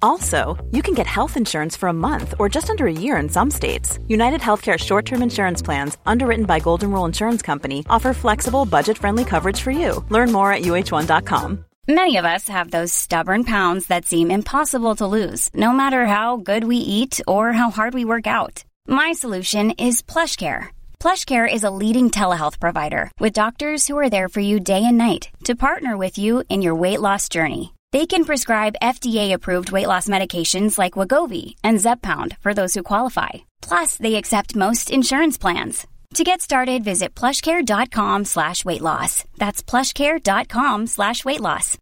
Also, you can get health insurance for a month or just under a year in some states. United Healthcare short-term insurance plans, underwritten by Golden Rule Insurance Company, offer flexible, budget-friendly coverage for you. Learn more at uh1.com. Many of us have those stubborn pounds that seem impossible to lose, no matter how good we eat or how hard we work out. My solution is PlushCare. PlushCare is a leading telehealth provider with doctors who are there for you day and night to partner with you in your weight loss journey. They can prescribe FDA-approved weight loss medications like Wegovy and Zepbound for those who qualify. Plus, they accept most insurance plans. To get started, visit plushcare.com/weightloss. That's plushcare.com/weightloss.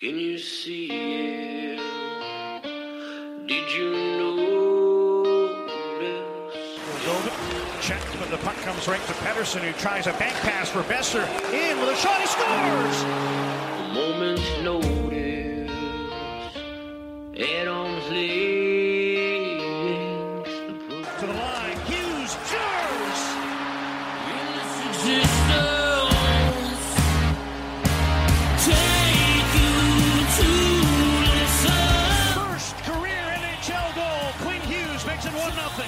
Can you see it? Did you check, but the puck comes right to Pettersson, who tries a back pass for Besser. In with a shot, he scores! A moment's notice, at arm's length. To the line, Hughes jars! Existence, take you to the sun. First career NHL goal, Quinn Hughes makes it 1-0.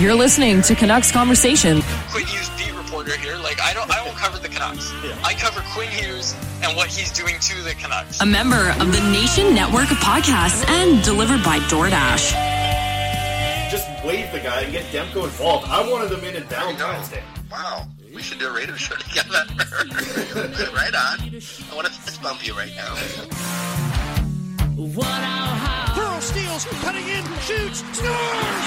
You're listening to Canucks Conversation. Quinn Hughes, beat reporter here. I won't cover the Canucks. Yeah. I cover Quinn Hughes and what he's doing to the Canucks. A member of the Nation Network of podcasts and delivered by DoorDash. Just wave the guy and get Demko involved. I wanted him in and Valentine's Day. Wow. We should do a radio show together. Right on. I want to fist bump you right now. Pearl steals, cutting in, shoots, scores!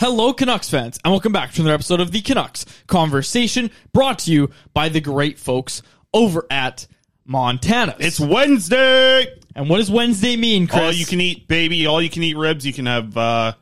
Hello, Canucks fans, and welcome back to another episode of the Canucks Conversation, brought to you by the great folks over at Montana. It's Wednesday! And what does Wednesday mean, Chris? All you can eat, baby. All you can eat ribs. You can have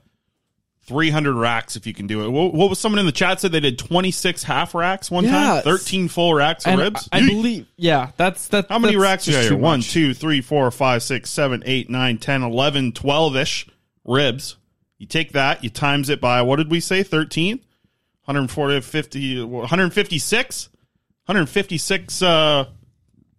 300 racks if you can do it. What was someone in the chat said? They did 26 half racks one time? 13 full racks of ribs? I believe, that's how many racks do you have? 1, 2, 3, 4, 5, 6, 7, 8, 9, 10, 11, 12-ish ribs. You take that, you times it by, what did we say, 13? 156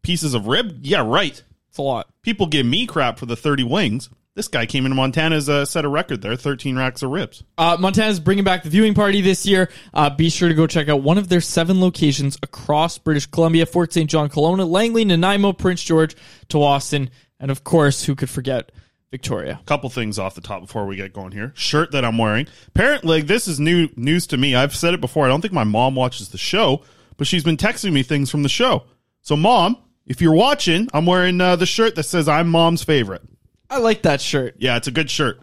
pieces of rib? Yeah, right. It's a lot. People give me crap for the 30 wings. This guy came into Montana's set a record there, 13 racks of ribs. Montana's bringing back the viewing party this year. Be sure to go check out one of their 7 locations across British Columbia, Fort St. John, Kelowna, Langley, Nanaimo, Prince George, Tsawwassen, and of course, who could forget, Victoria. A couple things off the top before we get going here. Shirt that I'm wearing. Apparently, this is new news to me. I've said it before. I don't think my mom watches the show, but she's been texting me things from the show. So, Mom, if you're watching, I'm wearing the shirt that says I'm Mom's favorite. I like that shirt. Yeah, it's a good shirt.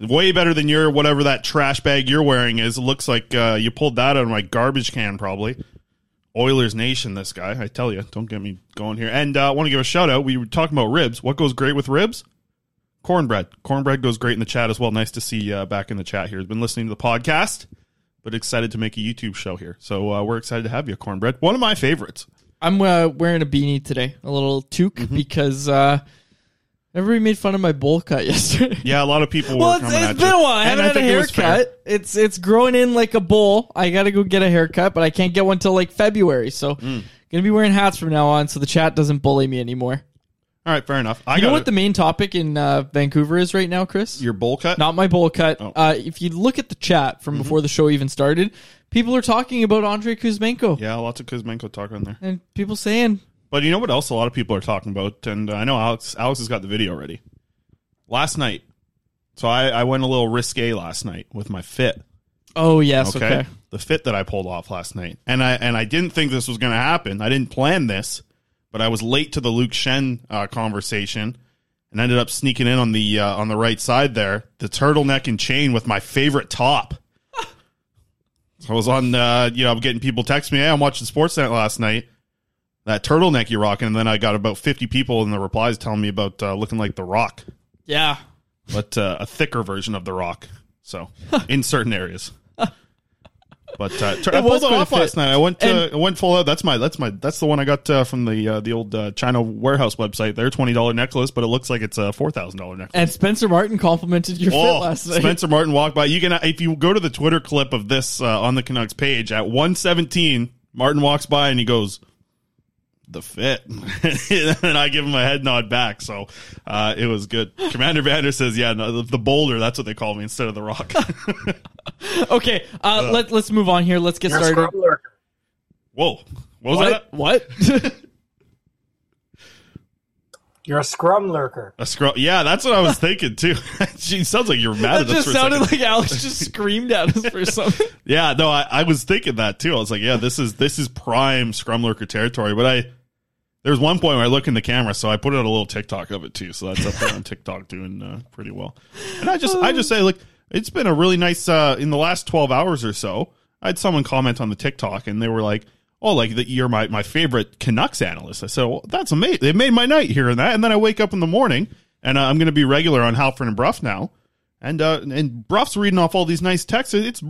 Way better than your whatever that trash bag you're wearing is. It looks like you pulled that out of my garbage can, probably. Oilers Nation, this guy. I tell you, don't get me going here. And I want to give a shout out. We were talking about ribs. What goes great with ribs? Cornbread. Cornbread goes great in the chat as well. Nice to see you back in the chat here. He's been listening to the podcast, but excited to make a YouTube show here. So we're excited to have you, Cornbread. One of my favorites. I'm wearing a beanie today, a little toque, because everybody made fun of my bowl cut yesterday. Yeah, a lot of people were coming at you. Well, it's been a while. I haven't had a haircut. It's growing in like a bowl. I got to go get a haircut, but I can't get one till like February. So going to be wearing hats from now on so the chat doesn't bully me anymore. All right, fair enough. You know what the main topic in Vancouver is right now, Chris? Your bowl cut? Not my bowl cut. Oh. If you look at the chat from before the show even started, people are talking about Andre Kuzmenko. Yeah, lots of Kuzmenko talk on there. And people saying... But you know what else a lot of people are talking about? And I know Alex has got the video ready. Last night. So I went a little risque last night with my fit. Oh, yes, okay. The fit that I pulled off last night. And I didn't think this was going to happen. I didn't plan this. But I was late to the Luke Shen conversation and ended up sneaking in on the right side there, the turtleneck and chain with my favorite top. So I was on, I'm getting people text me, hey, I'm watching Sportsnet last night, that turtleneck you're rocking, and then I got about 50 people in the replies telling me about looking like The Rock. Yeah. But a thicker version of The Rock, so in certain areas. But I pulled it off last night. I went full out. That's the one I got from the old China warehouse website. Their $20 necklace, but it looks like it's a $4,000 necklace. And Spencer Martin complimented your fit last night. Spencer Martin walked by. You can if you go to the Twitter clip of this on the Canucks page at 1:17, Martin walks by and he goes, "The fit," and I give him a head nod back. So it was good. Commander Vander says, "Yeah, no, the boulder. That's what they call me instead of The Rock." Okay, let's move on here. Let's get started. Scroller. Whoa. What was that? You're a scrum lurker. Yeah, that's what I was thinking, too. Gee, sounds like you're mad at us for a second. That just sounded like Alex just screamed at us for something. Yeah, no, I was thinking that, too. I was like, yeah, this is prime scrum lurker territory. But there's one point where I look in the camera, so I put out a little TikTok of it, too. So that's up there on TikTok doing pretty well. And I just say, look, it's been a really nice, in the last 12 hours or so, I had someone comment on the TikTok, and they were like, you're my favorite Canucks analyst. I said, well, that's amazing. They made my night hearing that. And then I wake up in the morning, and I'm going to be regular on Halford and Bruff now. And Bruff's reading off all these nice texts. It's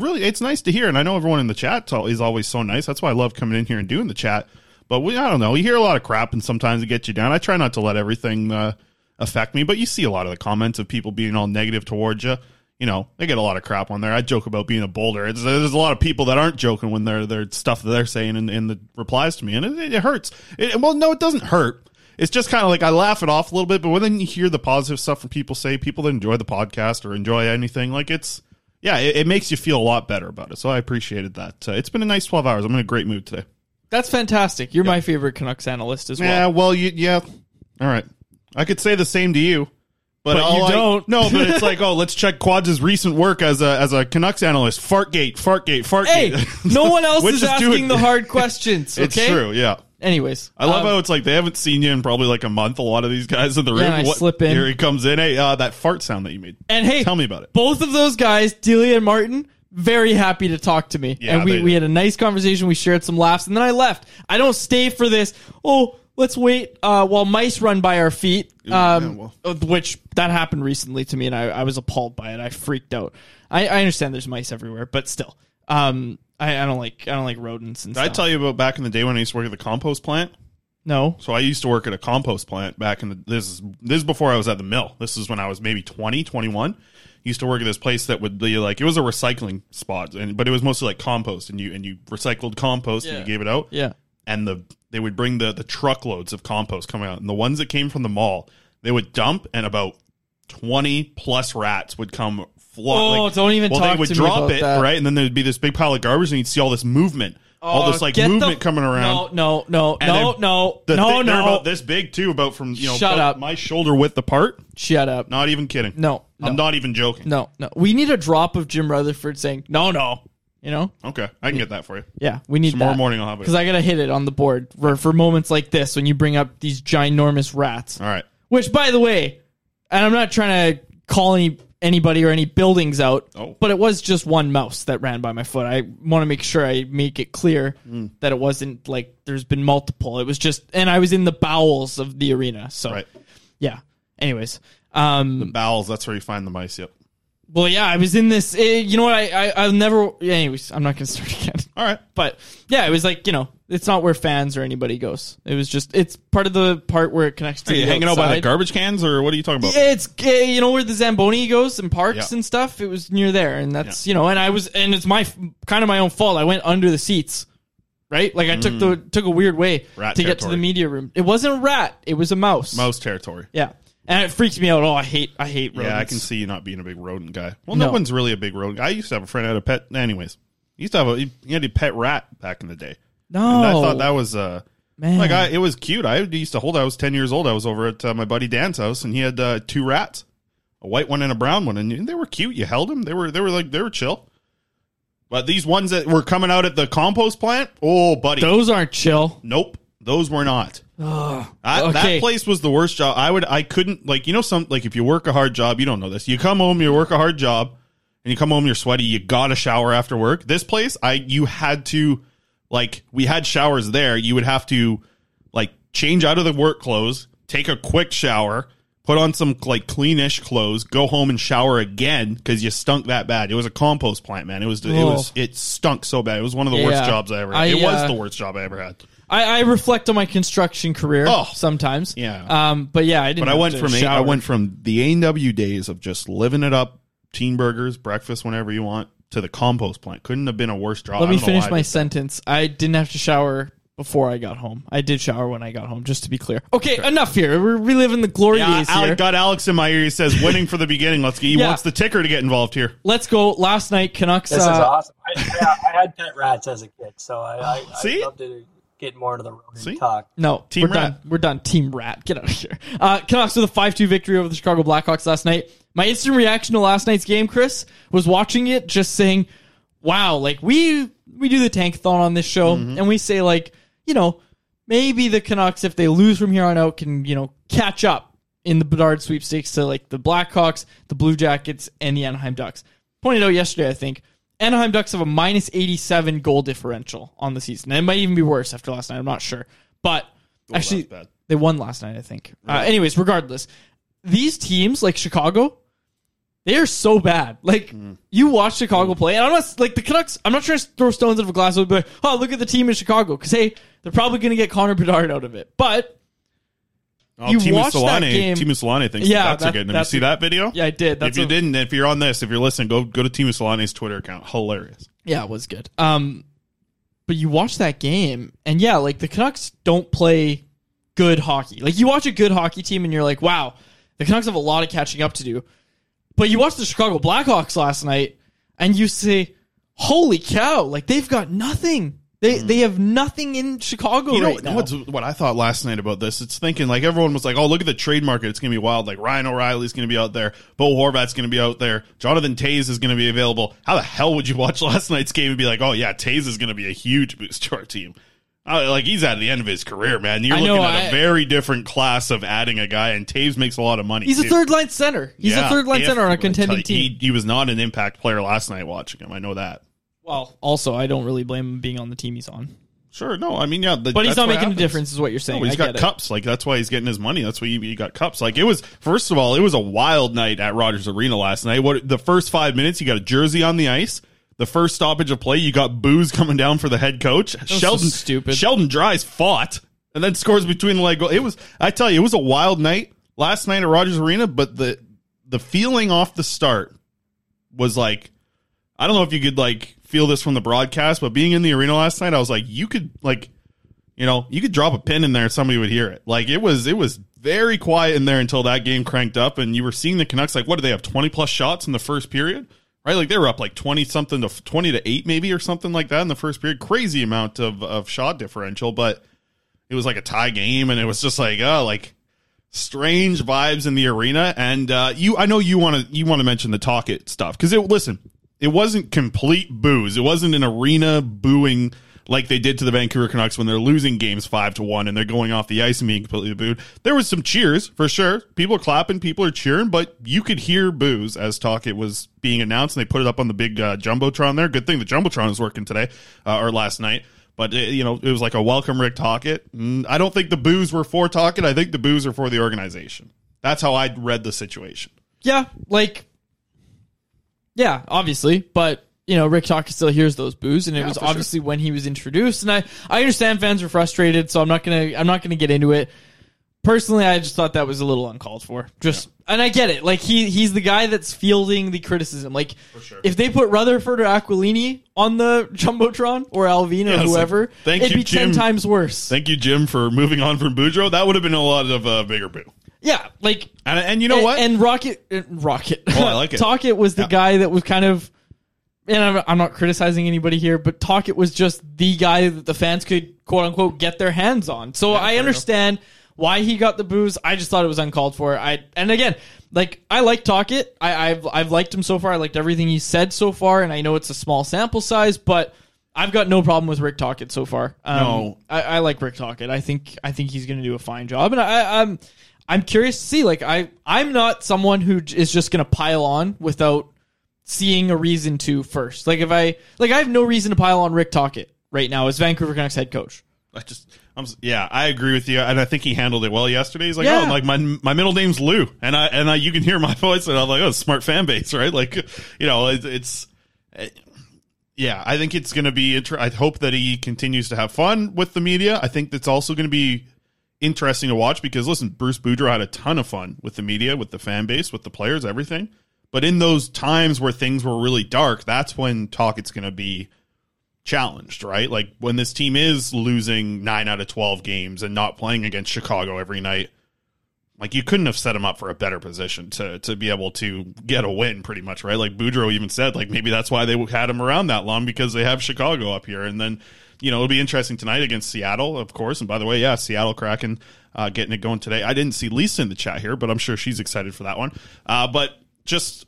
nice to hear. And I know everyone in the chat is always so nice. That's why I love coming in here and doing the chat. But I don't know. We hear a lot of crap, and sometimes it gets you down. I try not to let everything affect me, but you see a lot of the comments of people being all negative towards you. You know, they get a lot of crap on there. I joke about being a boulder. There's a lot of people that aren't joking when their stuff that they're saying in the replies to me, and it hurts. It doesn't hurt. It's just kind of like I laugh it off a little bit, but when you hear the positive stuff from people say, people that enjoy the podcast or enjoy anything, like it makes you feel a lot better about it. So I appreciated that. It's been a nice 12 hours. I'm in a great mood today. That's fantastic. You're my favorite Canucks analyst as well. Yeah, well, all right. I could say the same to you. But you don't. No, but it's like, let's check Quads' recent work as a Canucks analyst. Fartgate. Hey, no one else is asking the hard questions. Okay? It's true, yeah. Anyways. I love how it's like they haven't seen you in probably like a month, a lot of these guys in the room. Yeah, I slip in. Here he comes in. Hey, that fart sound that you made. And hey, tell me about it. Both of those guys, Delia and Martin, very happy to talk to me. Yeah, and we had a nice conversation. We shared some laughs, and then I left. I don't stay for this. Oh, let's wait while mice run by our feet, which that happened recently to me, and I was appalled by it. I freaked out. I understand there's mice everywhere, but still, I don't like rodents and stuff. Did I tell you about back in the day when I used to work at the compost plant? No. So I used to work at a compost plant back in this is before I was at the mill. This is when I was maybe 20, 21. Used to work at this place that would be like, it was a recycling spot, but it was mostly like compost, and you recycled compost and you gave it out. Yeah. And they would bring the truckloads of compost coming out. And the ones that came from the mall, they would dump, and about 20-plus rats would come flood. Oh, don't even talk to me about that. Well, they would drop it, right? And then there would be this big pile of garbage, and you'd see all this movement. All this, movement coming around. No. They're about this big, too, about from, my shoulder width apart. Shut up. Not even kidding. No. I'm not even joking. No. We need a drop of Jim Rutherford saying, no. You know? Okay. I can get that for you. Yeah, we need tomorrow that. Tomorrow morning I'll have it. Because I got to hit it on the board for moments like this when you bring up these ginormous rats. All right. Which, by the way, and I'm not trying to call anybody or any buildings out, but it was just one mouse that ran by my foot. I want to make sure I make it clear that it wasn't like there's been multiple. It was just, and I was in the bowels of the arena. So, right. Yeah. Anyways. The bowels, that's where you find the mice, yep. Well, yeah, I was in this, you know what, I'll never, anyways, I'm not going to start again. All right. But, yeah, it was like, you know, it's not where fans or anybody goes. It was just, it's part of the part where it connects to the outside. Are you hanging out by the garbage cans, or what are you talking about? Yeah, it's, you know, where the Zamboni goes and parks and stuff? It was near there, and that's, you know, and I was, and it's my, kind of my own fault. I went under the seats, right? Like, I took a weird way rat to territory. Get to the media room. It wasn't a rat. It was a mouse. Mouse territory. Yeah. And it freaks me out. Oh, I hate rodents. Yeah, I can see you not being a big rodent guy. Well, no one's really a big rodent guy. I used to have a friend that had a pet. Anyways, he had a pet rat back in the day. No. And I thought that was, man. Like, it was cute. I used to hold it. I was 10 years old. I was over at my buddy Dan's house, and he had two rats, a white one and a brown one. And they were cute. You held them. They were chill. But these ones that were coming out at the compost plant, oh, buddy. Those aren't chill. Nope. Those were not. Oh, okay. That place was the worst job. I couldn't like, you know, some, like, if you work a hard job, you don't know this. You come home, you work a hard job, and you come home, you're sweaty. You got to shower after work. This place, you had to, like, we had showers there. You would have to, like, change out of the work clothes, take a quick shower, put on some, like, cleanish clothes, go home and shower again because you stunk that bad. It was a compost plant, man. It stunk so bad. It was one of the worst jobs I ever had. It was the worst job I ever had. I reflect on my construction career sometimes. Yeah. But yeah, I didn't. But I went from the A&W days of just living it up, teen burgers, breakfast whenever you want, to the compost plant. Couldn't have been a worse job. Let me finish my sentence. I didn't have to shower before I got home. I did shower when I got home, just to be clear. Okay, enough here. We're reliving the glory days here. I got Alex in my ear. He says, winning for the beginning. He wants the ticker to get involved here. Let's go. Last night, Canucks. This is awesome. I had pet rats as a kid, so I loved it. Get more to the road talk. No, Team Rat. Done. We're done. Team Rat. Get out of here. Canucks with a 5-2 victory over the Chicago Blackhawks last night. My instant reaction to last night's game, Chris, was watching it just saying, wow, like we do the tankathon on this show, and we say, like, you know, maybe the Canucks, if they lose from here on out, can, you know, catch up in the Bedard sweepstakes to, like, the Blackhawks, the Blue Jackets, and the Anaheim Ducks. Pointed out yesterday, I think, Anaheim Ducks have a minus 87 goal differential on the season. And it might even be worse after last night. I'm not sure. But actually, they won last night, I think. Right. Anyways, regardless, these teams, like Chicago, they are so bad. Like, you watch Chicago play. And I'm not, like, the Canucks, I'm not trying to throw stones out of a glass. But, like, oh, look at the team in Chicago. Because, hey, they're probably going to get Connor Bedard out of it. But you watch that game. Teemu Selanne thinks the Ducks are good. Did you see that video? Yeah, I did. If you're on this, if you're listening, go to Teemu Selanne's Twitter account. Hilarious. Yeah, it was good. But you watch that game, and yeah, like, the Canucks don't play good hockey. Like, you watch a good hockey team, and you're like, wow, the Canucks have a lot of catching up to do. But you watch the Chicago Blackhawks last night, and you say, holy cow, like, they've got nothing. They have nothing in Chicago right now. What I thought last night about this, it's thinking, like, everyone was like, oh, look at the trade market. It's going to be wild. Like, Ryan O'Reilly's going to be out there. Bo Horvat's going to be out there. Jonathan Toews is going to be available. How the hell would you watch last night's game and be like, oh, yeah, Toews is going to be a huge boost to our team? Like, he's at the end of his career, man. You're looking at a very different class of adding a guy, and Toews makes a lot of money. He's a third-line center. He's a third-line center on a contending team. He was not an impact player last night watching him. I know that. Well, also, I don't really blame him being on the team he's on. Sure, no, I mean, yeah. But he's not making a difference is what you're saying. No, he's got cups. Like, that's why he's getting his money. That's why he got cups. Like, it was, first of all, it was a wild night at Rogers Arena last night. The first 5 minutes, you got a jersey on the ice. The first stoppage of play, you got boos coming down for the head coach. That was Sheldon, so stupid. Sheldon Dries fought and then scores between the leg. I tell you, it was a wild night last night at Rogers Arena, but the feeling off the start was like, I don't know if you could, like, feel this from the broadcast, but being in the arena last night, I was like, you could drop a pin in there and somebody would hear it. Like, it was very quiet in there until that game cranked up, and you were seeing the Canucks, like, what do they have, 20-plus shots in the first period? Right? Like, they were up, like, 20 to 8 maybe or something like that in the first period. Crazy amount of shot differential, but it was like a tie game, and it was just like, strange vibes in the arena. And I know you want to mention the Tocchet stuff, because it wasn't complete boos. It wasn't an arena booing like they did to the Vancouver Canucks when they're losing games 5-1 and they're going off the ice and being completely booed. There was some cheers, for sure. People are clapping, people are cheering, but you could hear boos as Tocchet was being announced, and they put it up on the big Jumbotron there. Good thing the Jumbotron is working today, or last night. But, it was like a welcome Rick Tocchet. I don't think the boos were for Tocchet. I think the boos are for the organization. That's how I read the situation. Yeah, like, yeah, obviously, but you know, Rick Tocchet still hears those boos, and it was obviously when he was introduced. And I understand fans are frustrated, so I'm not gonna get into it. Personally, I just thought that was a little uncalled for. And I get it. Like he's the guy that's fielding the criticism. Like if they put Rutherford or Aquilini on the Jumbotron or Alvin or whoever, like, it'd be 10 times worse. Thank you, Jim, for moving on from Boudreau. That would have been a lot of bigger boo. Yeah, like and you know what? And Rocket. Oh, I like it. Tocchet was the guy that was kind of, and I'm not criticizing anybody here, but Tocchet was just the guy that the fans could quote unquote get their hands on. So I understand why he got the boos. I just thought it was uncalled for. I like Tocchet. I've liked him so far. I liked everything he said so far, and I know it's a small sample size, but I've got no problem with Rick Tocchet so far. No, I like Rick Tocchet. I think he's going to do a fine job, and I'm curious to see. Like I'm not someone who is just going to pile on without seeing a reason to first. Like I have no reason to pile on Rick Tocchet right now as Vancouver Canucks head coach. I agree with you, and I think he handled it well yesterday. He's like, oh, like my middle name's Lou, and I you can hear my voice, and I'm like, oh, smart fan base, right? Like, you know, it's I think it's going to be. I hope that he continues to have fun with the media. I think that's also going to be interesting to watch because listen, Bruce Boudreau had a ton of fun with the media, with the fan base, with the players, everything. But in those times where things were really dark, that's when Tocchet's going to be challenged, right? Like when this team is losing 9 out of 12 games and not playing against Chicago every night, like you couldn't have set him up for a better position to be able to get a win pretty much, right? Like Boudreau even said, like maybe that's why they had him around that long because they have Chicago up here. And then, you know, it'll be interesting tonight against Seattle, of course. And by the way, Seattle Kraken getting it going today. I didn't see Lisa in the chat here, but I'm sure she's excited for that one. But just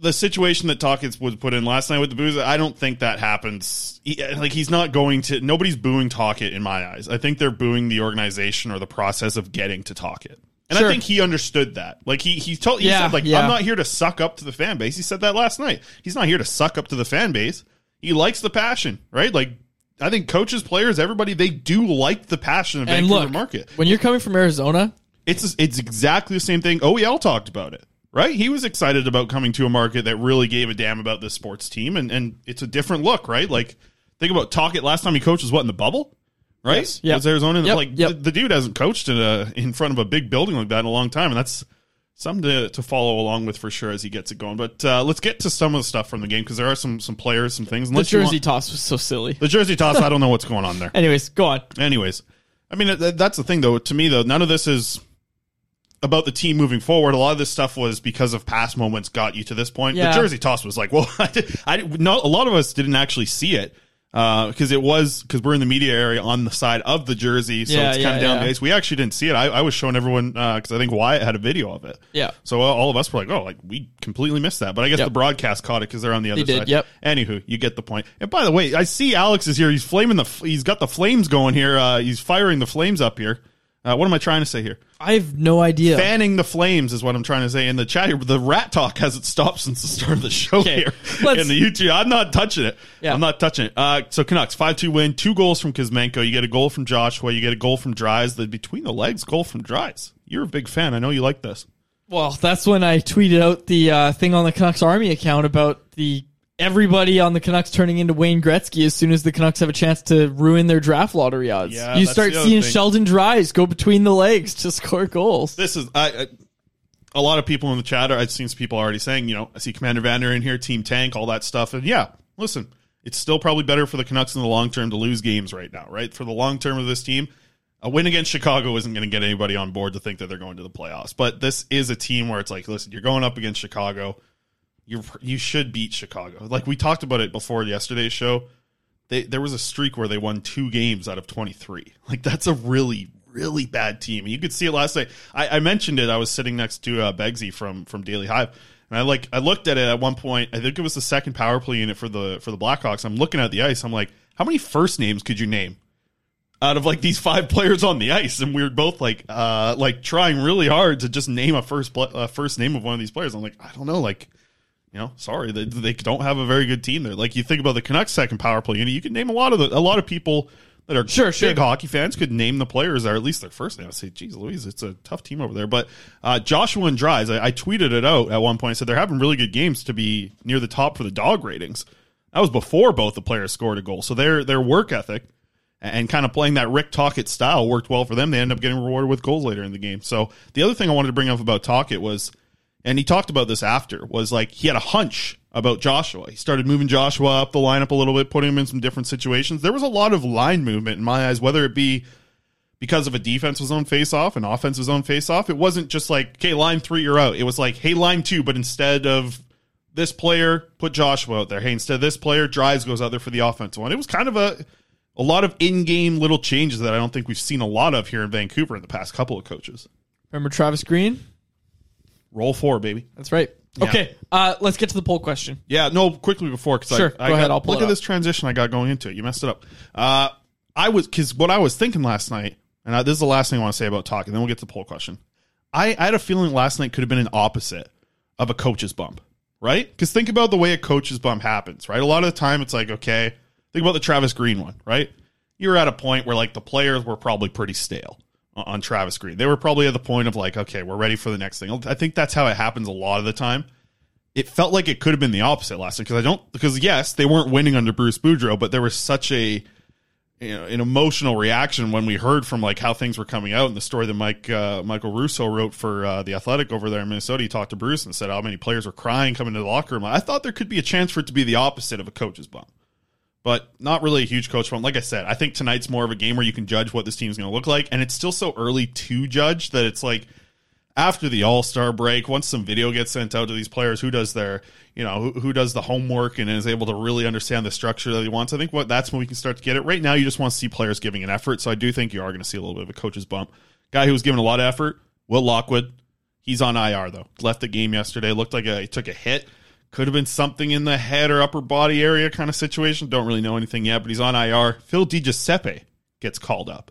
the situation that Tocchet was put in last night with the boos, I don't think that happens. He's not going to... Nobody's booing Tocchet in my eyes. I think they're booing the organization or the process of getting to Tocchet. And I think he understood that. Like, he said, I'm not here to suck up to the fan base. He said that last night. He's not here to suck up to the fan base. He likes the passion, right? Like, I think coaches, players, everybody, they do like the passion of Vancouver market. When you're coming from Arizona... It's exactly the same thing. OEL talked about it. Right? He was excited about coming to a market that really gave a damn about this sports team, and it's a different look, right? Like, think about Tocchet. Last time he coached was, in the bubble? Right? Yes. Yep. Was Arizona? The dude hasn't coached in front of a big building like that in a long time, and that's something to follow along with for sure as he gets it going. But let's get to some of the stuff from the game, because there are some players, some things. Unless the jersey toss was so silly. The jersey toss, I don't know what's going on there. Anyways. I mean, that's the thing, though. To me, though, none of this is... about the team moving forward. A lot of this stuff was because of past moments got you to this point. Yeah. The jersey toss was like, well, a lot of us didn't actually see it because we're in the media area on the side of the jersey, so it's kind of down base. We actually didn't see it. I was showing everyone because I think Wyatt had a video of it. Yeah. So all of us were like, oh, like we completely missed that. But I guess the broadcast caught it because they're on the other side. Yep. Anywho, you get the point. And by the way, I see Alex is here. He's flaming he's got the flames going here. He's firing the flames up here. What am I trying to say here? I have no idea. Fanning the flames is what I'm trying to say in the chat here. The rat talk hasn't stopped since the start of the show here in the YouTube. I'm not touching it. Yeah. I'm not touching it. So Canucks, 5-2 win, 2 goals from Kuzmenko. You get a goal from Joshua. You get a goal from Dries. The between the legs goal from Dries. You're a big fan. I know you like this. Well, that's when I tweeted out the thing on the Canucks Army account about the... everybody on the Canucks turning into Wayne Gretzky as soon as the Canucks have a chance to ruin their draft lottery odds. Yeah, you start seeing Sheldon Dries go between the legs to score goals. This is a lot of people in the chat. I've seen some people already saying, you know, I see Commander Vander in here, Team Tank, all that stuff. And yeah, listen, it's still probably better for the Canucks in the long term to lose games right now, right? For the long term of this team, a win against Chicago isn't going to get anybody on board to think that they're going to the playoffs. But this is a team where it's like, listen, you're going up against Chicago. You should beat Chicago. Like we talked about it before yesterday's show. There was a streak where they won 2 games out of 23. Like that's a really, really bad team. And you could see it last night. I mentioned it. I was sitting next to Begsy from Daily Hive. And I looked at it at one point. I think it was the second power play unit for the Blackhawks. I'm looking at the ice. I'm like, how many first names could you name out of like these 5 players on the ice? And we were both like trying really hard to just name a first name of one of these players. I'm like, I don't know. Like, you know, sorry, they don't have a very good team there. Like you think about the Canucks' second power play unit, you can name a lot of people that are big hockey fans could name the players, or at least their first name. I say, geez Louise, it's a tough team over there. But Joshua and Dries, I tweeted it out at one point. I said, they're having really good games to be near the top for the dog ratings. That was before both the players scored a goal. So their work ethic and kind of playing that Rick Tocchet style worked well for them. They ended up getting rewarded with goals later in the game. So the other thing I wanted to bring up about Tocchet was, and he talked about this after, was like he had a hunch about Joshua. He started moving Joshua up the lineup a little bit, putting him in some different situations. There was a lot of line movement in my eyes, whether it be because of a defense's own face-off, an offense's own face-off. It wasn't just like, okay, line three, you're out. It was like, hey, line two, but instead of this player, put Joshua out there. Hey, instead of this player, Dries goes out there for the offensive one. It was kind of a lot of in-game little changes that I don't think we've seen a lot of here in Vancouver in the past couple of coaches. Remember Travis Green? Roll four, baby. That's right. Yeah. Okay, let's get to the poll question. Yeah, no, quickly before, because go ahead. I'll pull it up. Look at this transition I got going into it. You messed it up. Because what I was thinking last night, and this is the last thing I want to say about talking. Then we'll get to the poll question. I had a feeling last night could have been an opposite of a coach's bump, right? Because think about the way a coach's bump happens, right? A lot of the time, it's like, okay, think about the Travis Green one, right? You were at a point where like the players were probably pretty stale on Travis Green. They were probably at the point of like, okay, we're ready for the next thing. I think that's how it happens a lot of the time. It felt like it could have been the opposite last night because yes, they weren't winning under Bruce Boudreau, but there was such an emotional reaction when we heard from like how things were coming out, and the story that Michael Russo wrote for The Athletic over there in Minnesota. He talked to Bruce and said how many players were crying coming to the locker room. I thought there could be a chance for it to be the opposite of a coach's bump, but not really a huge coach one. Like I said, I think tonight's more of a game where you can judge what this team's going to look like, and it's still so early to judge that it's like after the All-Star break, once some video gets sent out to these players, who does their, who does the homework and is able to really understand the structure that he wants. I think that's when we can start to get it. Right now, you just want to see players giving an effort, so I do think you are going to see a little bit of a coach's bump. Guy who was giving a lot of effort, Will Lockwood. He's on IR, though. Left the game yesterday. Looked like he took a hit. Could have been something in the head or upper body area kind of situation. Don't really know anything yet, but he's on IR. Phil DiGiuseppe gets called up.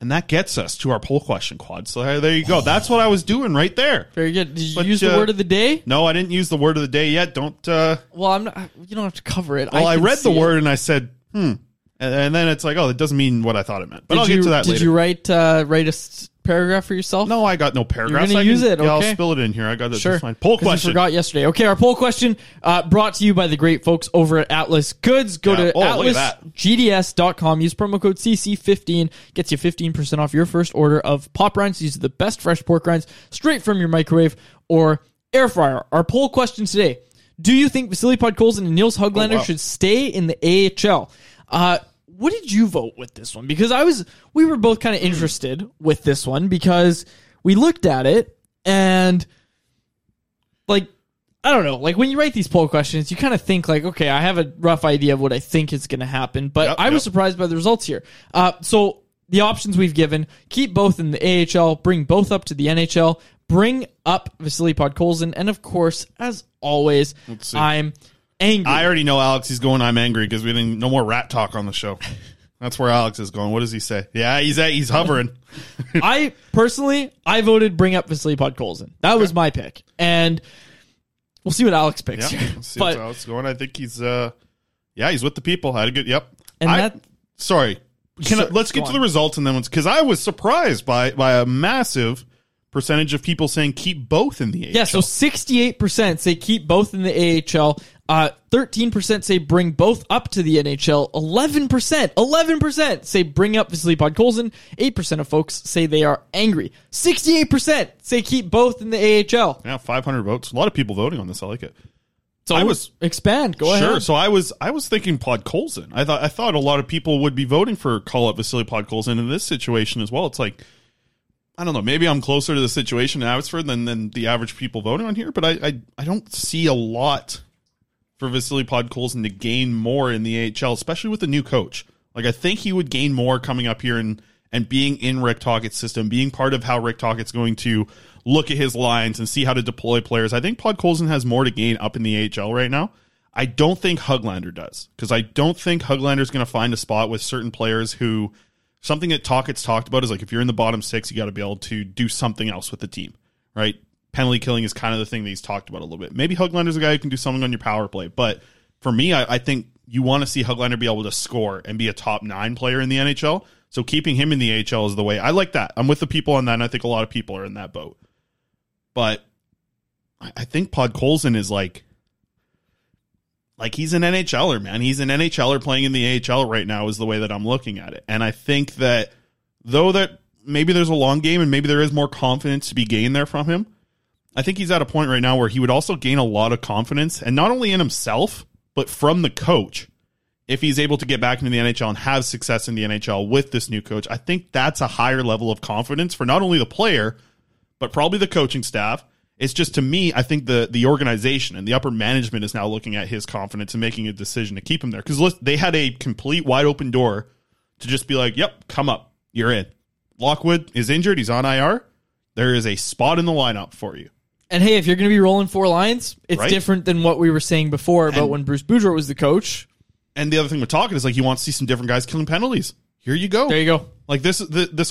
And that gets us to our poll question, Quad. So there you go. That's what I was doing right there. Very good. Did you use the word of the day? No, I didn't use the word of the day yet. Don't. Well, I'm not, you don't have to cover it. Well, I read the word and I said, And then it's like, oh, it doesn't mean what I thought it meant. But I'll get to that later. Did you write a paragraph for yourself? No, I got no paragraphs. You're going to use it, okay. Yeah, I'll spill it in here. I got it. Sure. Just fine. Poll question. I forgot yesterday. Okay, our poll question brought to you by the great folks over at Atlas Goods. Go to atlasgds.com. Use promo code CC15. Gets you 15% off your first order of pop rinds. These are the best fresh pork rinds straight from your microwave or air fryer. Our poll question today. Do you think Vasily Podkolzin and Nils Hoglander should stay in the AHL? What did you vote with this one? Because we were both kind of interested with this one because we looked at it and like, I don't know, like when you write these poll questions, you kind of think like, okay, I have a rough idea of what I think is going to happen, but I was surprised by the results here. So the options we've given, keep both in the AHL, bring both up to the NHL, bring up Vasily Podkolzin. And of course, as always, I'm angry. I already know Alex is going, I'm angry, because we didn't no more rat talk on the show. That's where Alex is going. What does he say? Yeah, he's hovering. I voted bring up Vasily Podkolzin. That was my pick. And we'll see what Alex picks. Yeah, we'll see how Alex going. I think he's he's with the people. Had a good And let's get to the results and then because I was surprised by a massive percentage of people saying keep both in the AHL. Yeah, so 68% say keep both in the AHL. 13% say bring both up to the NHL. 11% say bring up Vasily Podkolzin. 8% of folks say they are angry. 68% say keep both in the AHL. Yeah, 500 votes. A lot of people voting on this. I like it. So I was expand. Go ahead. Sure. So I was thinking Podkolzin. I thought a lot of people would be voting for call up Vasily Podkolzin in this situation as well. It's like, I don't know, maybe I'm closer to the situation in Abbotsford than the average people voting on here, but I don't see a lot for Vasily Podkolzin to gain more in the AHL, especially with the new coach. Like, I think he would gain more coming up here and being in Rick Tocchet's system, being part of how Rick Tocchet's going to look at his lines and see how to deploy players. I think Podkolzin has more to gain up in the AHL right now. I don't think Hoglander does, because I don't think Hoglander's going to find a spot with certain players who, something that Tocchet's talked about is like, if you're in the bottom six, you got to be able to do something else with the team, right? Penalty killing is kind of the thing that he's talked about a little bit. Maybe Hoglander's a guy who can do something on your power play. But for me, I think you want to see Hoglander be able to score and be a top nine player in the NHL. So keeping him in the AHL is the way. I like that. I'm with the people on that, and I think a lot of people are in that boat. But I think Podkolzin is like he's an NHLer, man. He's an NHLer playing in the AHL right now is the way that I'm looking at it. And I think that though that maybe there's a long game and maybe there is more confidence to be gained there from him, I think he's at a point right now where he would also gain a lot of confidence, and not only in himself, but from the coach. If he's able to get back into the NHL and have success in the NHL with this new coach, I think that's a higher level of confidence for not only the player, but probably the coaching staff. It's just, to me, I think the organization and the upper management is now looking at his confidence and making a decision to keep him there. Because they had a complete wide open door to just be like, yep, come up, you're in. Lockwood is injured. He's on IR. There is a spot in the lineup for you. And hey, if you're going to be rolling four lines, it's right? different than what we were saying before about when Bruce Boudreau was the coach. And the other thing we're talking is like you want to see some different guys killing penalties. Here you go. There you go. Like this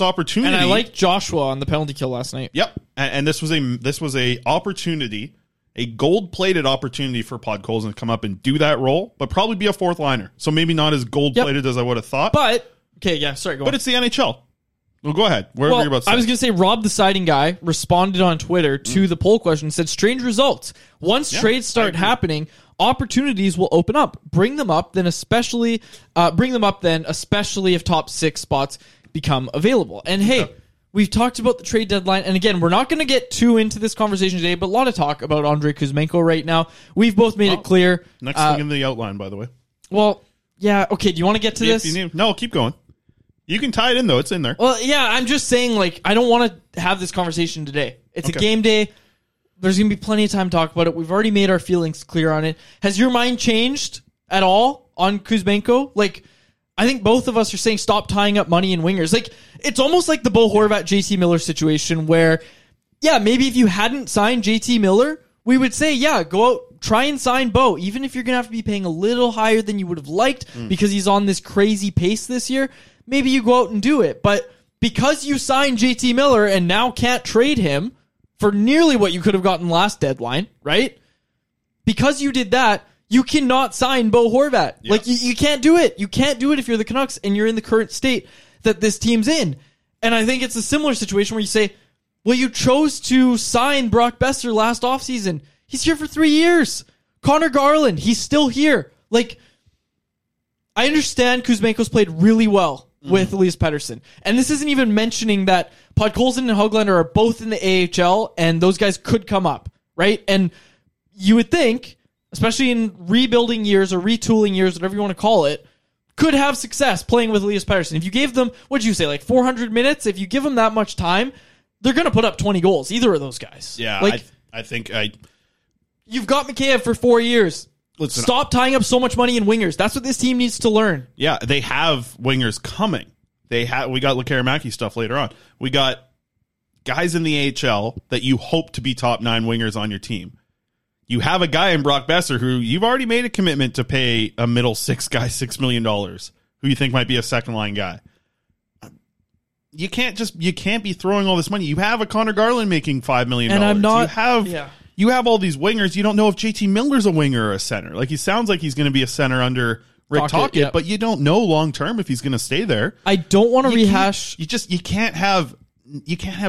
opportunity. And I like Joshua on the penalty kill last night. Yep. And this was a opportunity, a gold-plated opportunity for Podkolzin to come up and do that role, but probably be a fourth liner. So maybe not as gold-plated as I would have thought. But okay, yeah, sorry, go on. But it's the NHL. Well, go ahead. Wherever you're about to say. I was going to say Rob the Siding Guy responded on Twitter to the poll question and said, strange results. Once trades start happening, opportunities will open up. Bring them up then, especially if top six spots become available. And hey, we've talked about the trade deadline. And again, we're not going to get too into this conversation today, but a lot of talk about Andre Kuzmenko right now. We've both made it clear. Next thing in the outline, by the way. Well, yeah. Okay. Do you want to get to this? No, keep going. You can tie it in, though. It's in there. Well, yeah, I'm just saying, like, I don't want to have this conversation today. It's a game day. There's going to be plenty of time to talk about it. We've already made our feelings clear on it. Has your mind changed at all on Kuzmenko? Like, I think both of us are saying stop tying up money in wingers. Like, it's almost like the Bo Horvat, JT Miller situation where, yeah, maybe if you hadn't signed JT Miller, we would say, yeah, go out, try and sign Bo, even if you're going to have to be paying a little higher than you would have liked because he's on this crazy pace this year. Maybe you go out and do it. But because you signed JT Miller and now can't trade him for nearly what you could have gotten last deadline, right? Because you did that, you cannot sign Bo Horvat. Yep. Like, you can't do it. You can't do it if you're the Canucks and you're in the current state that this team's in. And I think it's a similar situation where you say, well, you chose to sign Brock Besser last offseason. He's here for 3 years. Connor Garland, he's still here. Like, I understand Kuzmenko's played really well with Elias Pettersson. And this isn't even mentioning that Podkolzin and Hoglander are both in the AHL and those guys could come up, right? And you would think, especially in rebuilding years or retooling years, whatever you want to call it, could have success playing with Elias Pettersson. If you gave them, what'd you say, like 400 minutes? If you give them that much time, they're going to put up 20 goals, either of those guys. Yeah, like, I think you've got Mikheyev for 4 years. Listen, stop tying up so much money in wingers. That's what this team needs to learn. Yeah, they have wingers coming. We got Lekkerimäki stuff later on. We got guys in the AHL that you hope to be top nine wingers on your team. You have a guy in Brock Besser who you've already made a commitment to pay a middle six guy $6 million, who you think might be a second line guy. You can't be throwing all this money. You have a Connor Garland making $5 million. And I'm not... You have all these wingers. You don't know if JT Miller's a winger or a center. Like, he sounds like he's going to be a center under Rick Tocchet, but you don't know long term if he's going to stay there. I don't want to rehash. You can't have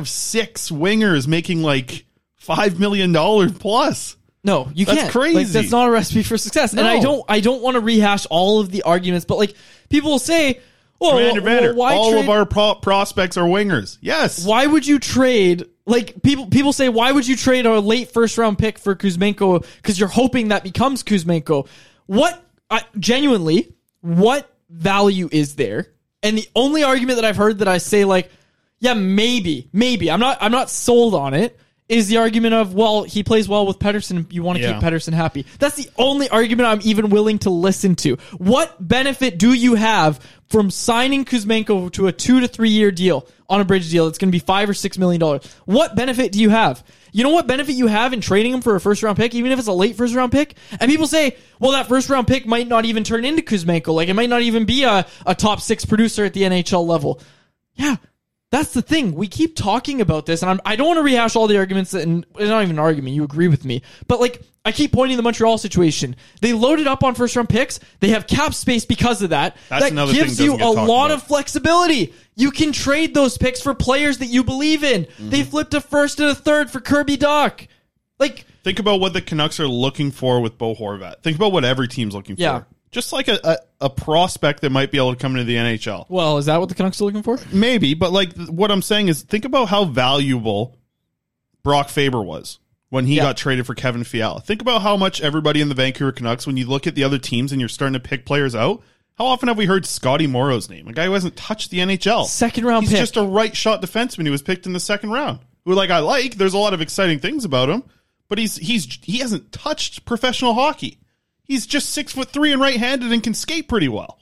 six wingers making like $5 million plus. No, that's crazy. Like, that's not a recipe for success. No. And I don't want to rehash all of the arguments, but like people will say, Commander Vander, all of our prospects are wingers. Yes. Why would you trade? Like, people say, why would you trade a late first-round pick for Kuzmenko? Because you're hoping that becomes Kuzmenko. What value is there? And the only argument that I've heard that I say, like, yeah, maybe, I'm not sold on it, is the argument of, well, he plays well with Pettersson. You want to keep Pettersson happy. That's the only argument I'm even willing to listen to. What benefit do you have from signing Kuzmenko to a 2 to 3 year deal on a bridge deal? It's going to be $5 or $6 million. What benefit do you have? You know what benefit you have in trading him for a first round pick, even if it's a late first round pick? And people say, well, that first round pick might not even turn into Kuzmenko. Like, it might not even be a top six producer at the NHL level. Yeah. That's the thing. We keep talking about this, and I don't want to rehash all the arguments, and it's not even an argument. You agree with me. But, like, I keep pointing to the Montreal situation. They loaded up on first-round picks. They have cap space because of that. That gives you a lot of flexibility. You can trade those picks for players that you believe in. Mm-hmm. They flipped a first and a third for Kirby Doc. Like, think about what the Canucks are looking for with Bo Horvat. Think about what every team's looking for. Just like a prospect that might be able to come into the NHL. Well, is that what the Canucks are looking for? Maybe, but like what I'm saying is think about how valuable Brock Faber was when he got traded for Kevin Fiala. Think about how much everybody in the Vancouver Canucks, when you look at the other teams and you're starting to pick players out, how often have we heard Scotty Morrow's name? A guy who hasn't touched the NHL. Second round pick. He's just a right shot defenseman who was picked in the second round. Who I like. There's a lot of exciting things about him, but he hasn't touched professional hockey. He's just 6'3" and right-handed and can skate pretty well.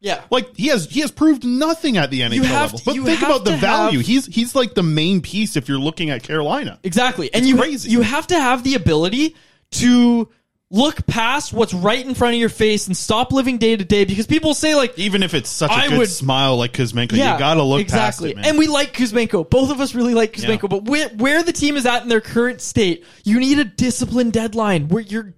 Yeah, like he has proved nothing at the NHL level. But think about the value. He's like the main piece if you're looking at Carolina. Exactly, and you have to have the ability to look past what's right in front of your face and stop living day to day. Because people say even if it's such a good smile like Kuzmenko, you got to look past it, man. And we like Kuzmenko. Both of us really like Kuzmenko. Yeah. But where the team is at in their current state, you need a disciplined deadline where you're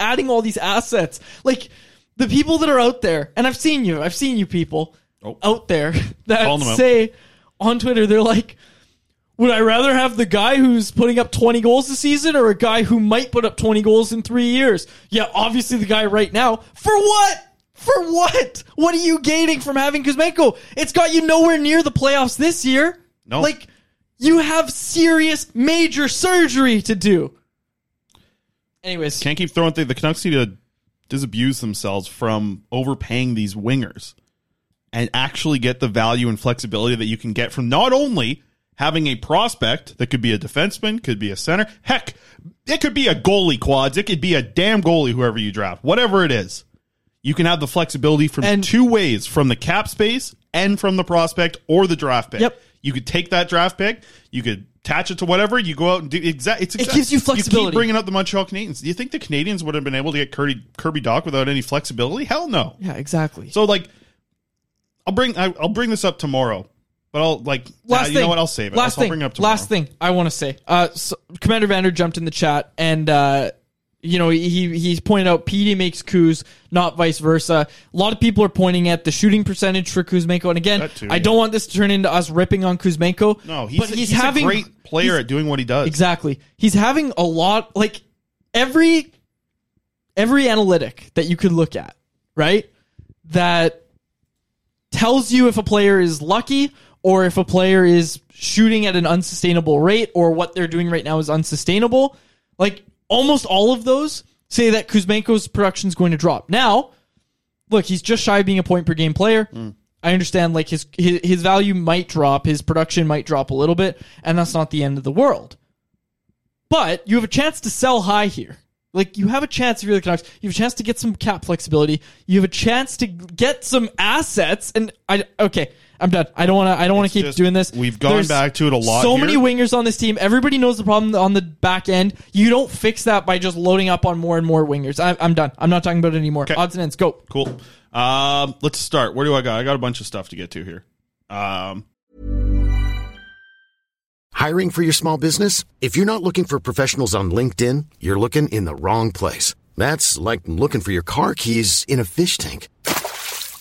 adding all these assets. Like the people that are out there, and I've seen you people out there that say on Twitter, they're like, would I rather have the guy who's putting up 20 goals this season or a guy who might put up 20 goals in 3 years? Yeah, obviously the guy right now. For what? For what? What are you gaining from having Kuzmenko? It's got you nowhere near the playoffs this year. No. Like, you have serious major surgery to do. Anyways. Can't keep throwing things. The Canucks need to disabuse themselves from overpaying these wingers and actually get the value and flexibility that you can get from not only having a prospect that could be a defenseman, could be a center. Heck, it could be a goalie quads. It could be a damn goalie, whoever you draft. Whatever it is, you can have the flexibility from two ways, from the cap space and from the prospect or the draft pick. Yep. You could take that draft pick. You could attach it to whatever. You go out and do It gives you flexibility. You keep bringing up the Montreal Canadiens. Do you think the Canadiens would have been able to get Kirby Doc without any flexibility? Hell no. Yeah, exactly. So, I'll bring this up tomorrow. But I'll save it. I'll bring it up tomorrow. Last thing I want to say. So Commander Vander jumped in the chat, and he's pointed out PD makes Kuz, not vice versa. A lot of people are pointing at the shooting percentage for Kuzmenko, and again, I don't want this to turn into us ripping on Kuzmenko. No, he's a great player at doing what he does. Exactly, he's having a lot every analytic that you could look at, right? That tells you if a player is lucky, or if a player is shooting at an unsustainable rate, or what they're doing right now is unsustainable. Almost all of those say that Kuzmenko's production is going to drop. Now, look, he's just shy of being a point per game player. Mm. I understand his value might drop, his production might drop a little bit, and that's not the end of the world. But you have a chance to sell high here. You have a chance if you're the Canucks. You have a chance to get some cap flexibility. You have a chance to get some assets. And I'm done. I don't want to keep doing this. We've gone back to it a lot. So many wingers on this team. Everybody knows the problem on the back end. You don't fix that by just loading up on more and more wingers. I'm done. I'm not talking about it anymore. Okay. Odds and ends. Go. Cool. Let's start. Where do I go? I got a bunch of stuff to get to here. Hiring for your small business? If you're not looking for professionals on LinkedIn, you're looking in the wrong place. That's like looking for your car keys in a fish tank.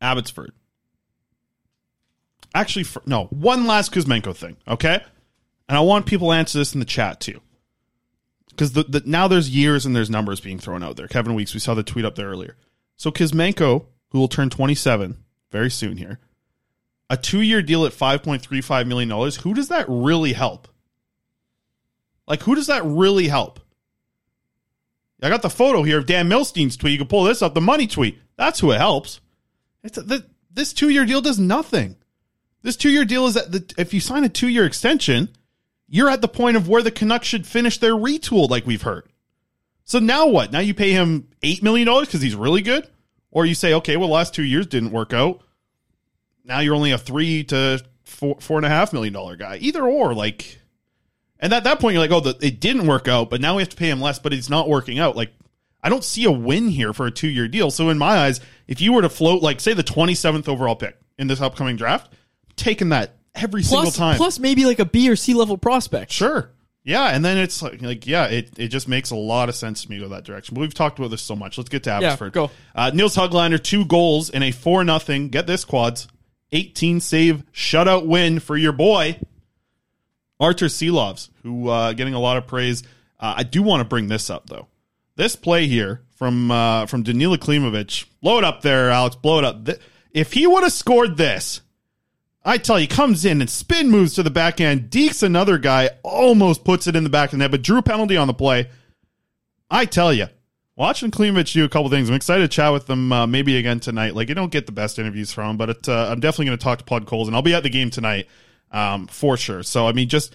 Abbotsford. Actually, one last Kuzmenko thing, okay? And I want people to answer this in the chat, too. Because now there's years and there's numbers being thrown out there. Kevin Weeks, we saw the tweet up there earlier. So Kuzmenko, who will turn 27 very soon here, a 2-year deal at $5.35 million, who does that really help? Like, who does that really help? I got the photo here of Dan Milstein's tweet. You can pull this up, the money tweet. That's who it helps. This 2-year deal does nothing. This 2-year deal is that if you sign a 2-year extension, you're at the point of where the Canucks should finish their retool, like we've heard. So now what? Now you pay him $8 million because he's really good? Or you say, okay, well, the last 2 years didn't work out. Now you're only a $3 to $4.5 million guy. Either or, like, and at that point you're like, oh, it didn't work out, but now we have to pay him less, but it's not working out. Like, I don't see a win here for a 2-year deal. So in my eyes, if you were to float, like, say the 27th overall pick in this upcoming draft, taking that every single time. Plus maybe like a B or C level prospect. Sure. Yeah. And then it's like yeah, it just makes a lot of sense to me to go that direction. But we've talked about this so much. Let's get to Abbotsford. Yeah, go. Nils Hoglander, 2 goals in a 4-0, get this quads, 18-save shutout win for your boy, Artur Silovs, who getting a lot of praise. I do want to bring this up, though. This play here from Danila Klimovich, blow it up there, Alex, blow it up. If he would have scored this, I tell you, comes in and spin moves to the backhand, dekes another guy, almost puts it in the back of the net, but drew a penalty on the play. I tell you, watching Klimovich do a couple things, I'm excited to chat with him maybe again tonight. Like, you don't get the best interviews from him, but I'm definitely going to talk to Podkolzin, and I'll be at the game tonight for sure. So, I mean, just...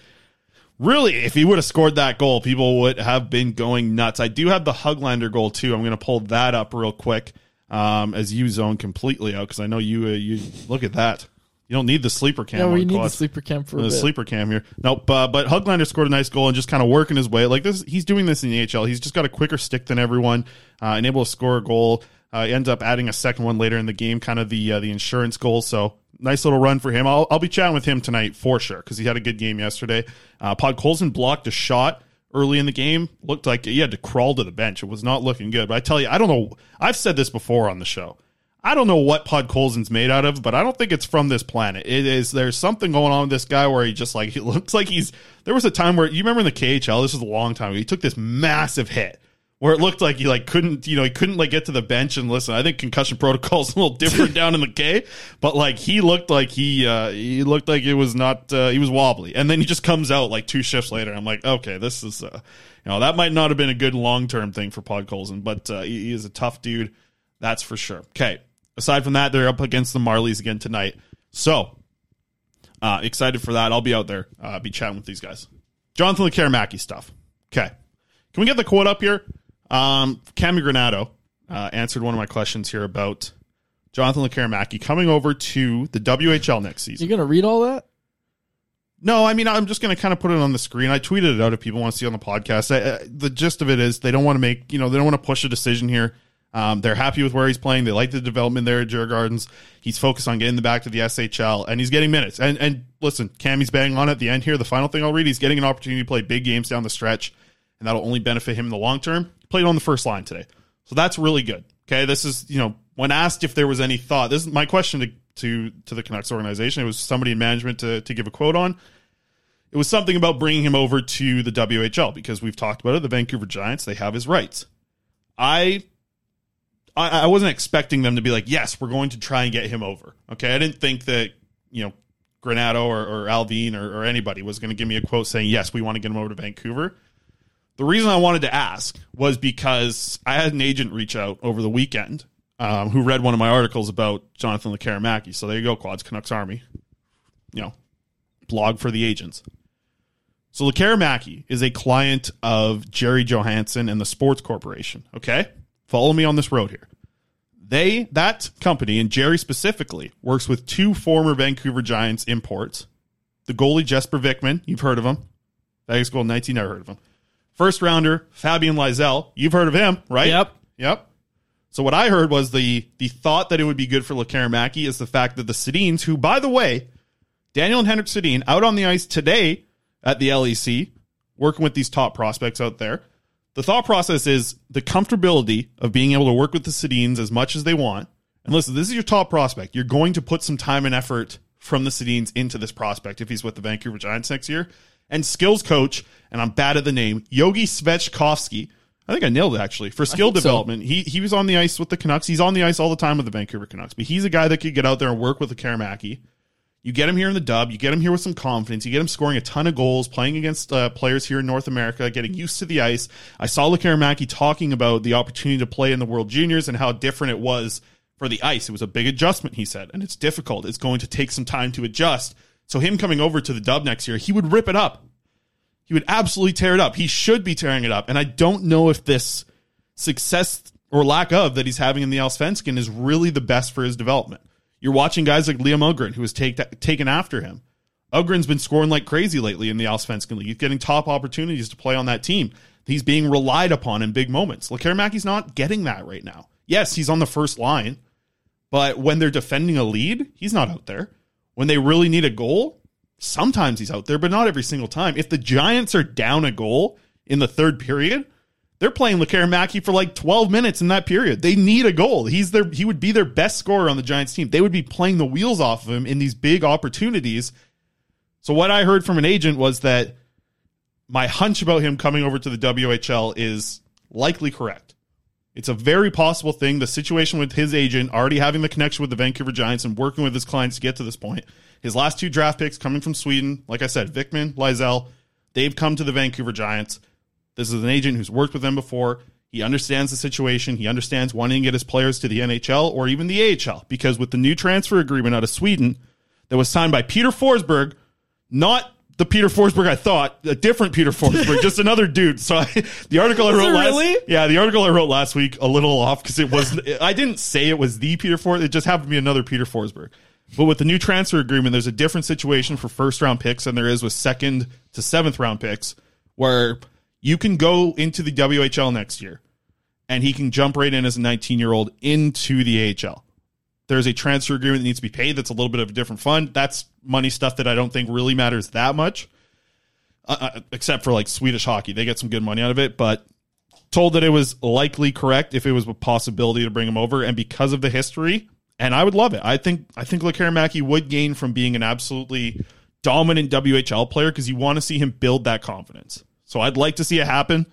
really, if he would have scored that goal, people would have been going nuts. I do have the Hoglander goal, too. I'm going to pull that up real quick as you zone completely out, because I know you look at that. You don't need the sleeper cam. No, we need the sleeper cam for a bit. The sleeper cam here. Nope, but Hoglander scored a nice goal and just kind of working his way. Like this, he's doing this in the AHL. He's just got a quicker stick than everyone and able to score a goal. He ends up adding a second one later in the game, kind of the insurance goal, so... nice little run for him. I'll be chatting with him tonight for sure because he had a good game yesterday. Podkolzin blocked a shot early in the game. Looked like he had to crawl to the bench. It was not looking good. But I tell you, I don't know. I've said this before on the show. I don't know what Podkolzin's made out of, but I don't think it's from this planet. It is. There's something going on with this guy where he just like he looks like he's. There was a time where you remember in the KHL. This was a long time ago. He took this massive hit. Where it looked like he like couldn't, you know, he couldn't like get to the bench and listen. I think concussion protocol is a little different down in the K, but like he looked like he looked like it was not he was wobbly, and then he just comes out like 2 shifts later. And I'm like, okay, this is you know that might not have been a good long term thing for Podkolzin, but he is a tough dude, that's for sure. Okay, aside from that, they're up against the Marlies again tonight, so excited for that. I'll be out there, be chatting with these guys. Jonathan Lekkerimäki stuff. Okay, can we get the quote up here? Cami Granato answered one of my questions here about Jonathan Lekkerimäki coming over to the WHL next season. You're going to read all that? No, I mean, I'm just going to kind of put it on the screen. I tweeted it out if people want to see on the podcast. The gist of it is they don't want to make, you know, they don't want to push a decision here. They're happy with where he's playing. They like the development there at Jurr Gardens. He's focused on getting the back to the SHL, and he's getting minutes. And listen, Cami's bang on at the end here. The final thing I'll read, he's getting an opportunity to play big games down the stretch, and that'll only benefit him in the long term. Played on the first line today. So that's really good. Okay, this is, you know, when asked if there was any thought, this is my question to the Canucks organization. It was somebody in management to give a quote on. It was something about bringing him over to the WHL because we've talked about it. The Vancouver Giants, they have his rights. I wasn't expecting them to be like, yes, we're going to try and get him over. Okay, I didn't think that, you know, Granato or Alvin or anybody was going to give me a quote saying, yes, we want to get him over to Vancouver. The reason I wanted to ask was because I had an agent reach out over the weekend who read one of my articles about Jonathan Lekkerimäki. So there you go, Quads, Canucks Army. You know, blog for the agents. So Lekkerimäki is a client of Jerry Johansson and the Sports Corporation, okay? Follow me on this road here. That company, and Jerry specifically, works with two former Vancouver Giants imports. The goalie, Jesper Vickman, you've heard of him. Vegas Golden Knights, you never heard of him. First rounder, Fabian Lysell, you've heard of him, right? Yep. So what I heard was the thought that it would be good for Lekkerimäki is the fact that the Sedins, who, by the way, Daniel and Henrik Sedin, out on the ice today at the LEC, working with these top prospects out there. The thought process is the comfortability of being able to work with the Sedins as much as they want. And listen, this is your top prospect. You're going to put some time and effort from the Sedins into this prospect if he's with the Vancouver Giants next year. And skills coach, and I'm bad at the name, Yogi Svechkovsky. I think I nailed it, actually. For skill development, he was on the ice with the Canucks. He's on the ice all the time with the Vancouver Canucks. But he's a guy that could get out there and work with Lekkerimäki. You get him here in the dub. You get him here with some confidence. You get him scoring a ton of goals, playing against players here in North America, getting used to the ice. I saw Lekkerimäki talking about the opportunity to play in the World Juniors and how different it was for the ice. It was a big adjustment, he said, and it's difficult. It's going to take some time to adjust. So him coming over to the dub next year, he would rip it up. He would absolutely tear it up. He should be tearing it up. And I don't know if this success or lack of that he's having in the Allsvenskan is really the best for his development. You're watching guys like Liam Ugren, who was taken after him. Ugren's been scoring like crazy lately in the Allsvenskan League. He's getting top opportunities to play on that team. He's being relied upon in big moments. Lekkerimäki's not getting that right now. Yes, he's on the first line, but when they're defending a lead, he's not out there. When they really need a goal, sometimes he's out there, but not every single time. If the Giants are down a goal in the third period, they're playing Lekkerimäki for like 12 minutes in that period. They need a goal. He would be their best scorer on the Giants team. They would be playing the wheels off of him in these big opportunities. So what I heard from an agent was that my hunch about him coming over to the WHL is likely correct. It's a very possible thing. The situation with his agent, already having the connection with the Vancouver Giants and working with his clients to get to this point. His last two draft picks coming from Sweden, like I said, Vickman, Lysell, they've come to the Vancouver Giants. This is an agent who's worked with them before. He understands the situation. He understands wanting to get his players to the NHL or even the AHL, because with the new transfer agreement out of Sweden that was signed by Peter Forsberg, not the Peter Forsberg I thought, a different Peter Forsberg, just another dude. So the article I wrote last week, a little off because it was I didn't say it was the Peter Forsberg. It just happened to be another Peter Forsberg. But with the new transfer agreement, there's a different situation for first-round picks than there is with second to seventh-round picks, where you can go into the WHL next year, and he can jump right in as a 19-year-old into the AHL. There's a transfer agreement that needs to be paid. That's a little bit of a different fund. That's money stuff that I don't think really matters that much, except for like Swedish hockey. They get some good money out of it, but told that it was likely correct if it was a possibility to bring him over. And because of the history, and I would love it. I think Lekkerimäki would gain from being an absolutely dominant WHL player because you want to see him build that confidence. So I'd like to see it happen.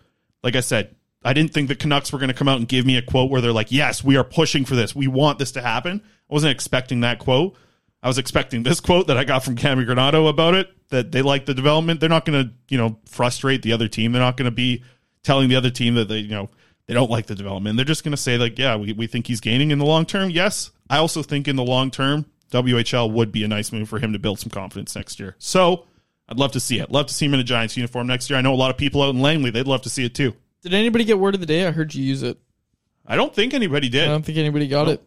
Like I said, I didn't think the Canucks were going to come out and give me a quote where they're like, yes, we are pushing for this. We want this to happen. I wasn't expecting that quote. I was expecting this quote that I got from Cami Granato about it, that they like the development. They're not going to, frustrate the other team. They're not going to be telling the other team that they don't like the development. They're just going to say like, yeah, we think he's gaining in the long term. Yes. I also think in the long term, WHL would be a nice move for him to build some confidence next year. So I'd love to see it. Love to see him in a Giants uniform next year. I know a lot of people out in Langley, they'd love to see it too. Did anybody get word of the day? I heard you use it. I don't think anybody did. I don't think anybody got it.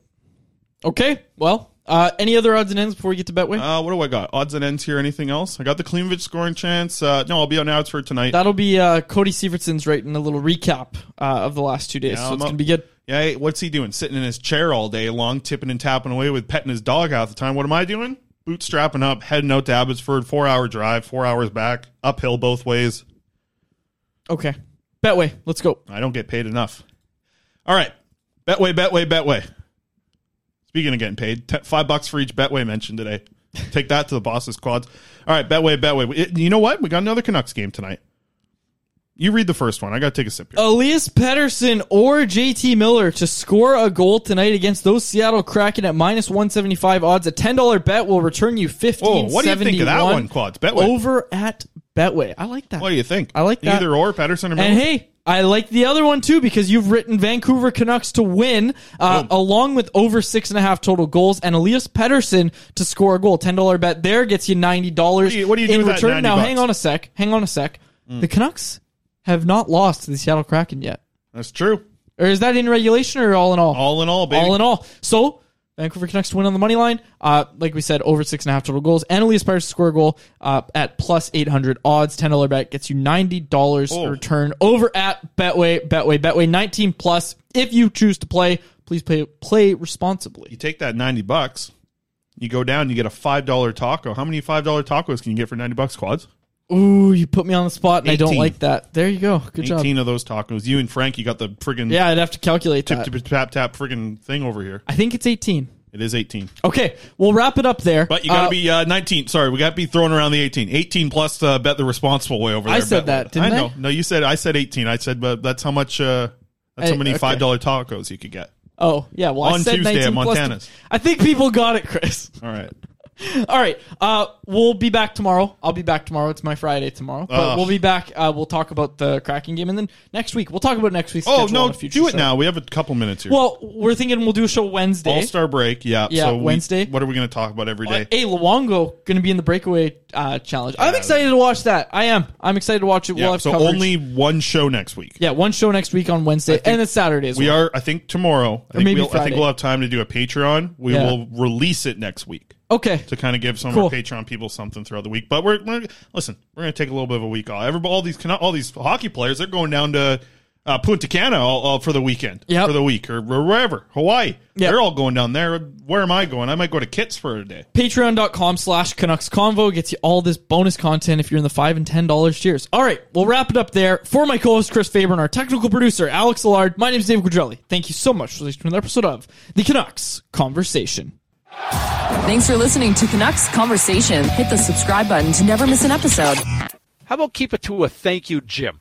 Okay, well, any other odds and ends before we get to Betway? What do I got? Odds and ends here, anything else? I got the Klimovich scoring chance. No, I'll be on outs for tonight. That'll be Cody Sievertson's writing a little recap of the last 2 days, so it's going to be good. Yeah, what's he doing? Sitting in his chair all day long, tipping and tapping away with petting his dog half the time. What am I doing? Bootstrapping up, heading out to Abbotsford, 4-hour drive, 4 hours back, uphill both ways. Okay. Betway, let's go. I don't get paid enough. All right. Betway. Speaking of getting paid, $5 for each Betway mentioned today. Take that to the boss's quads. All right, Betway. You know what? We got another Canucks game tonight. You read the first one. I got to take a sip here. Elias Pettersson or JT Miller to score a goal tonight against those Seattle Kraken at -175 odds. A $10 bet will return you $15.71. What do you think of that one, Quads? Betway. Over at Betway. I like that. What do you think? I like that. Either or, Pettersson or Miller. And hey, I like the other one too because you've written Vancouver Canucks to win along with over 6.5 total goals and Elias Pettersson to score a goal. $10 bet there gets you $90. What do you do in with return? That now, bucks? Hang on a sec. The Canucks have not lost to the Seattle Kraken yet. That's true. Or is that in regulation or all in all? All in all, baby. All in all. So, Vancouver Canucks win on the money line. Like we said, over 6.5 total goals. Annalise Paris to score a goal at plus 800 odds. $10 bet gets you $90 return over at Betway. Betway 19 plus. If you choose to play, please play responsibly. You take that $90, you go down, you get a $5 taco. How many $5 tacos can you get for $90, Quads? Ooh, you put me on the spot, and 18. I don't like that. There you go. Good job. 18 of those tacos. You and Frankie got the friggin' yeah. I'd have to calculate that. Tap friggin' thing over here. I think it's 18. It is 18. Okay, we'll wrap it up there. But you got to be 19. Sorry, we got to be throwing around the 18. 18 plus. Bet the responsible way over there. I said bet that. Didn't I know. No, you said. I said 18. I said, but that's how much. That's how many okay. $5 tacos you could get. Oh yeah. Well, on I said Tuesday at Montana's. I think people got it, Chris. All right. All right, we'll be back tomorrow. I'll be back tomorrow. It's my Friday tomorrow. But we'll be back. We'll talk about the Kraken game. And then next week, we'll talk about next week's schedule. Oh, no, do it now. We have a couple minutes here. Well, we're thinking we'll do a show Wednesday. All-Star break, yeah. Yeah, so Wednesday. What are we going to talk about every day? Hey, Luongo going to be in the breakaway challenge. I'm excited to watch that. I am. I'm excited to watch it. Yeah, we'll have so coverage. Only one show next week. Yeah, one show next week on Wednesday. And it's Saturday as well. We are, I think, tomorrow. I think we'll have time to do a Patreon. We will release it next week. Okay. To kind of give some of our Patreon people something throughout the week. But we're going to take a little bit of a week off. All these hockey players, they're going down to Punta Cana all for the weekend. Yep. For the week or wherever. Hawaii. Yep. They're all going down there. Where am I going? I might go to Kits for a day. Patreon.com/Canucks Convo gets you all this bonus content if you're in the $5 and $10 tiers. All right. We'll wrap it up there. For my co-host, Chris Faber, and our technical producer, Alex Allard, my name is Dave Quadrelli. Thank you so much for listening to another episode of The Canucks Conversation. Thanks for listening to Canucks Conversation. Hit the subscribe button to never miss an episode. How about keep it to a thank you, Jim?